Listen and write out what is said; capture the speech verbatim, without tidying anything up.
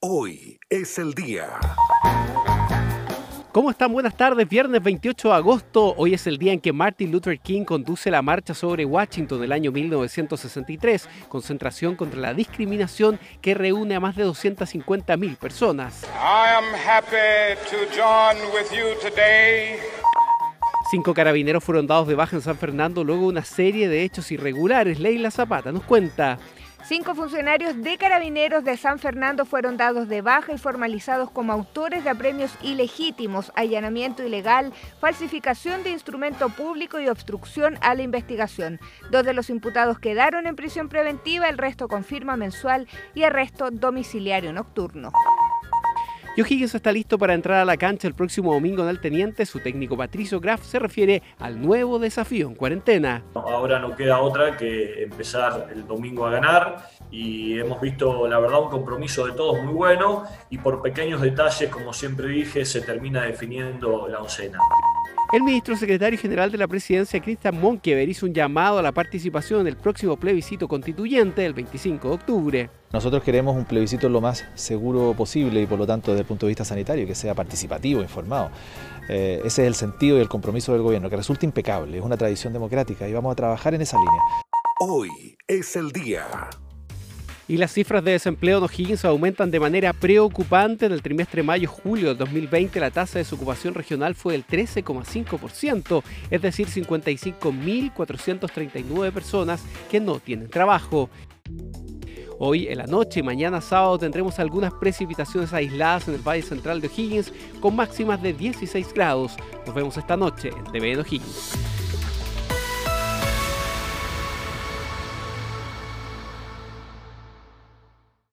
Hoy es el día. ¿Cómo están? Buenas tardes, viernes veintiocho de agosto. Hoy es el día en que Martin Luther King conduce la marcha sobre Washington del año mil novecientos sesenta y tres, concentración contra la discriminación que reúne a más de doscientas cincuenta mil personas. I am happy to join with you today. Cinco carabineros fueron dados de baja en San Fernando luego de una serie de hechos irregulares. Leila Zapata nos cuenta. Cinco funcionarios de Carabineros de San Fernando fueron dados de baja y formalizados como autores de apremios ilegítimos, allanamiento ilegal, falsificación de instrumento público y obstrucción a la investigación. Dos de los imputados quedaron en prisión preventiva, el resto con firma mensual y arresto domiciliario nocturno. Y O'Higgins está listo para entrar a la cancha el próximo domingo en el Teniente. Su técnico Patricio Graf se refiere al nuevo desafío en cuarentena. Ahora no queda otra que empezar el domingo a ganar, y hemos visto, la verdad, un compromiso de todos muy bueno, y por pequeños detalles, como siempre dije, se termina definiendo la oncena. El ministro secretario general de la Presidencia, Cristian Monquever, hizo un llamado a la participación en el próximo plebiscito constituyente el veinticinco de octubre. Nosotros queremos un plebiscito lo más seguro posible y, por lo tanto, desde el punto de vista sanitario, que sea participativo, informado. Eh, ese es el sentido y el compromiso del gobierno, que resulta impecable, es una tradición democrática y vamos a trabajar en esa línea. Hoy es el día. Y las cifras de desempleo en O'Higgins aumentan de manera preocupante. En el trimestre mayo-julio del dos mil veinte, la tasa de desocupación regional fue del trece coma cinco por ciento, es decir, cincuenta y cinco mil cuatrocientas treinta y nueve personas que no tienen trabajo. Hoy en la noche y mañana sábado tendremos algunas precipitaciones aisladas en el Valle Central de O'Higgins, con máximas de dieciséis grados. Nos vemos esta noche en T V de O'Higgins.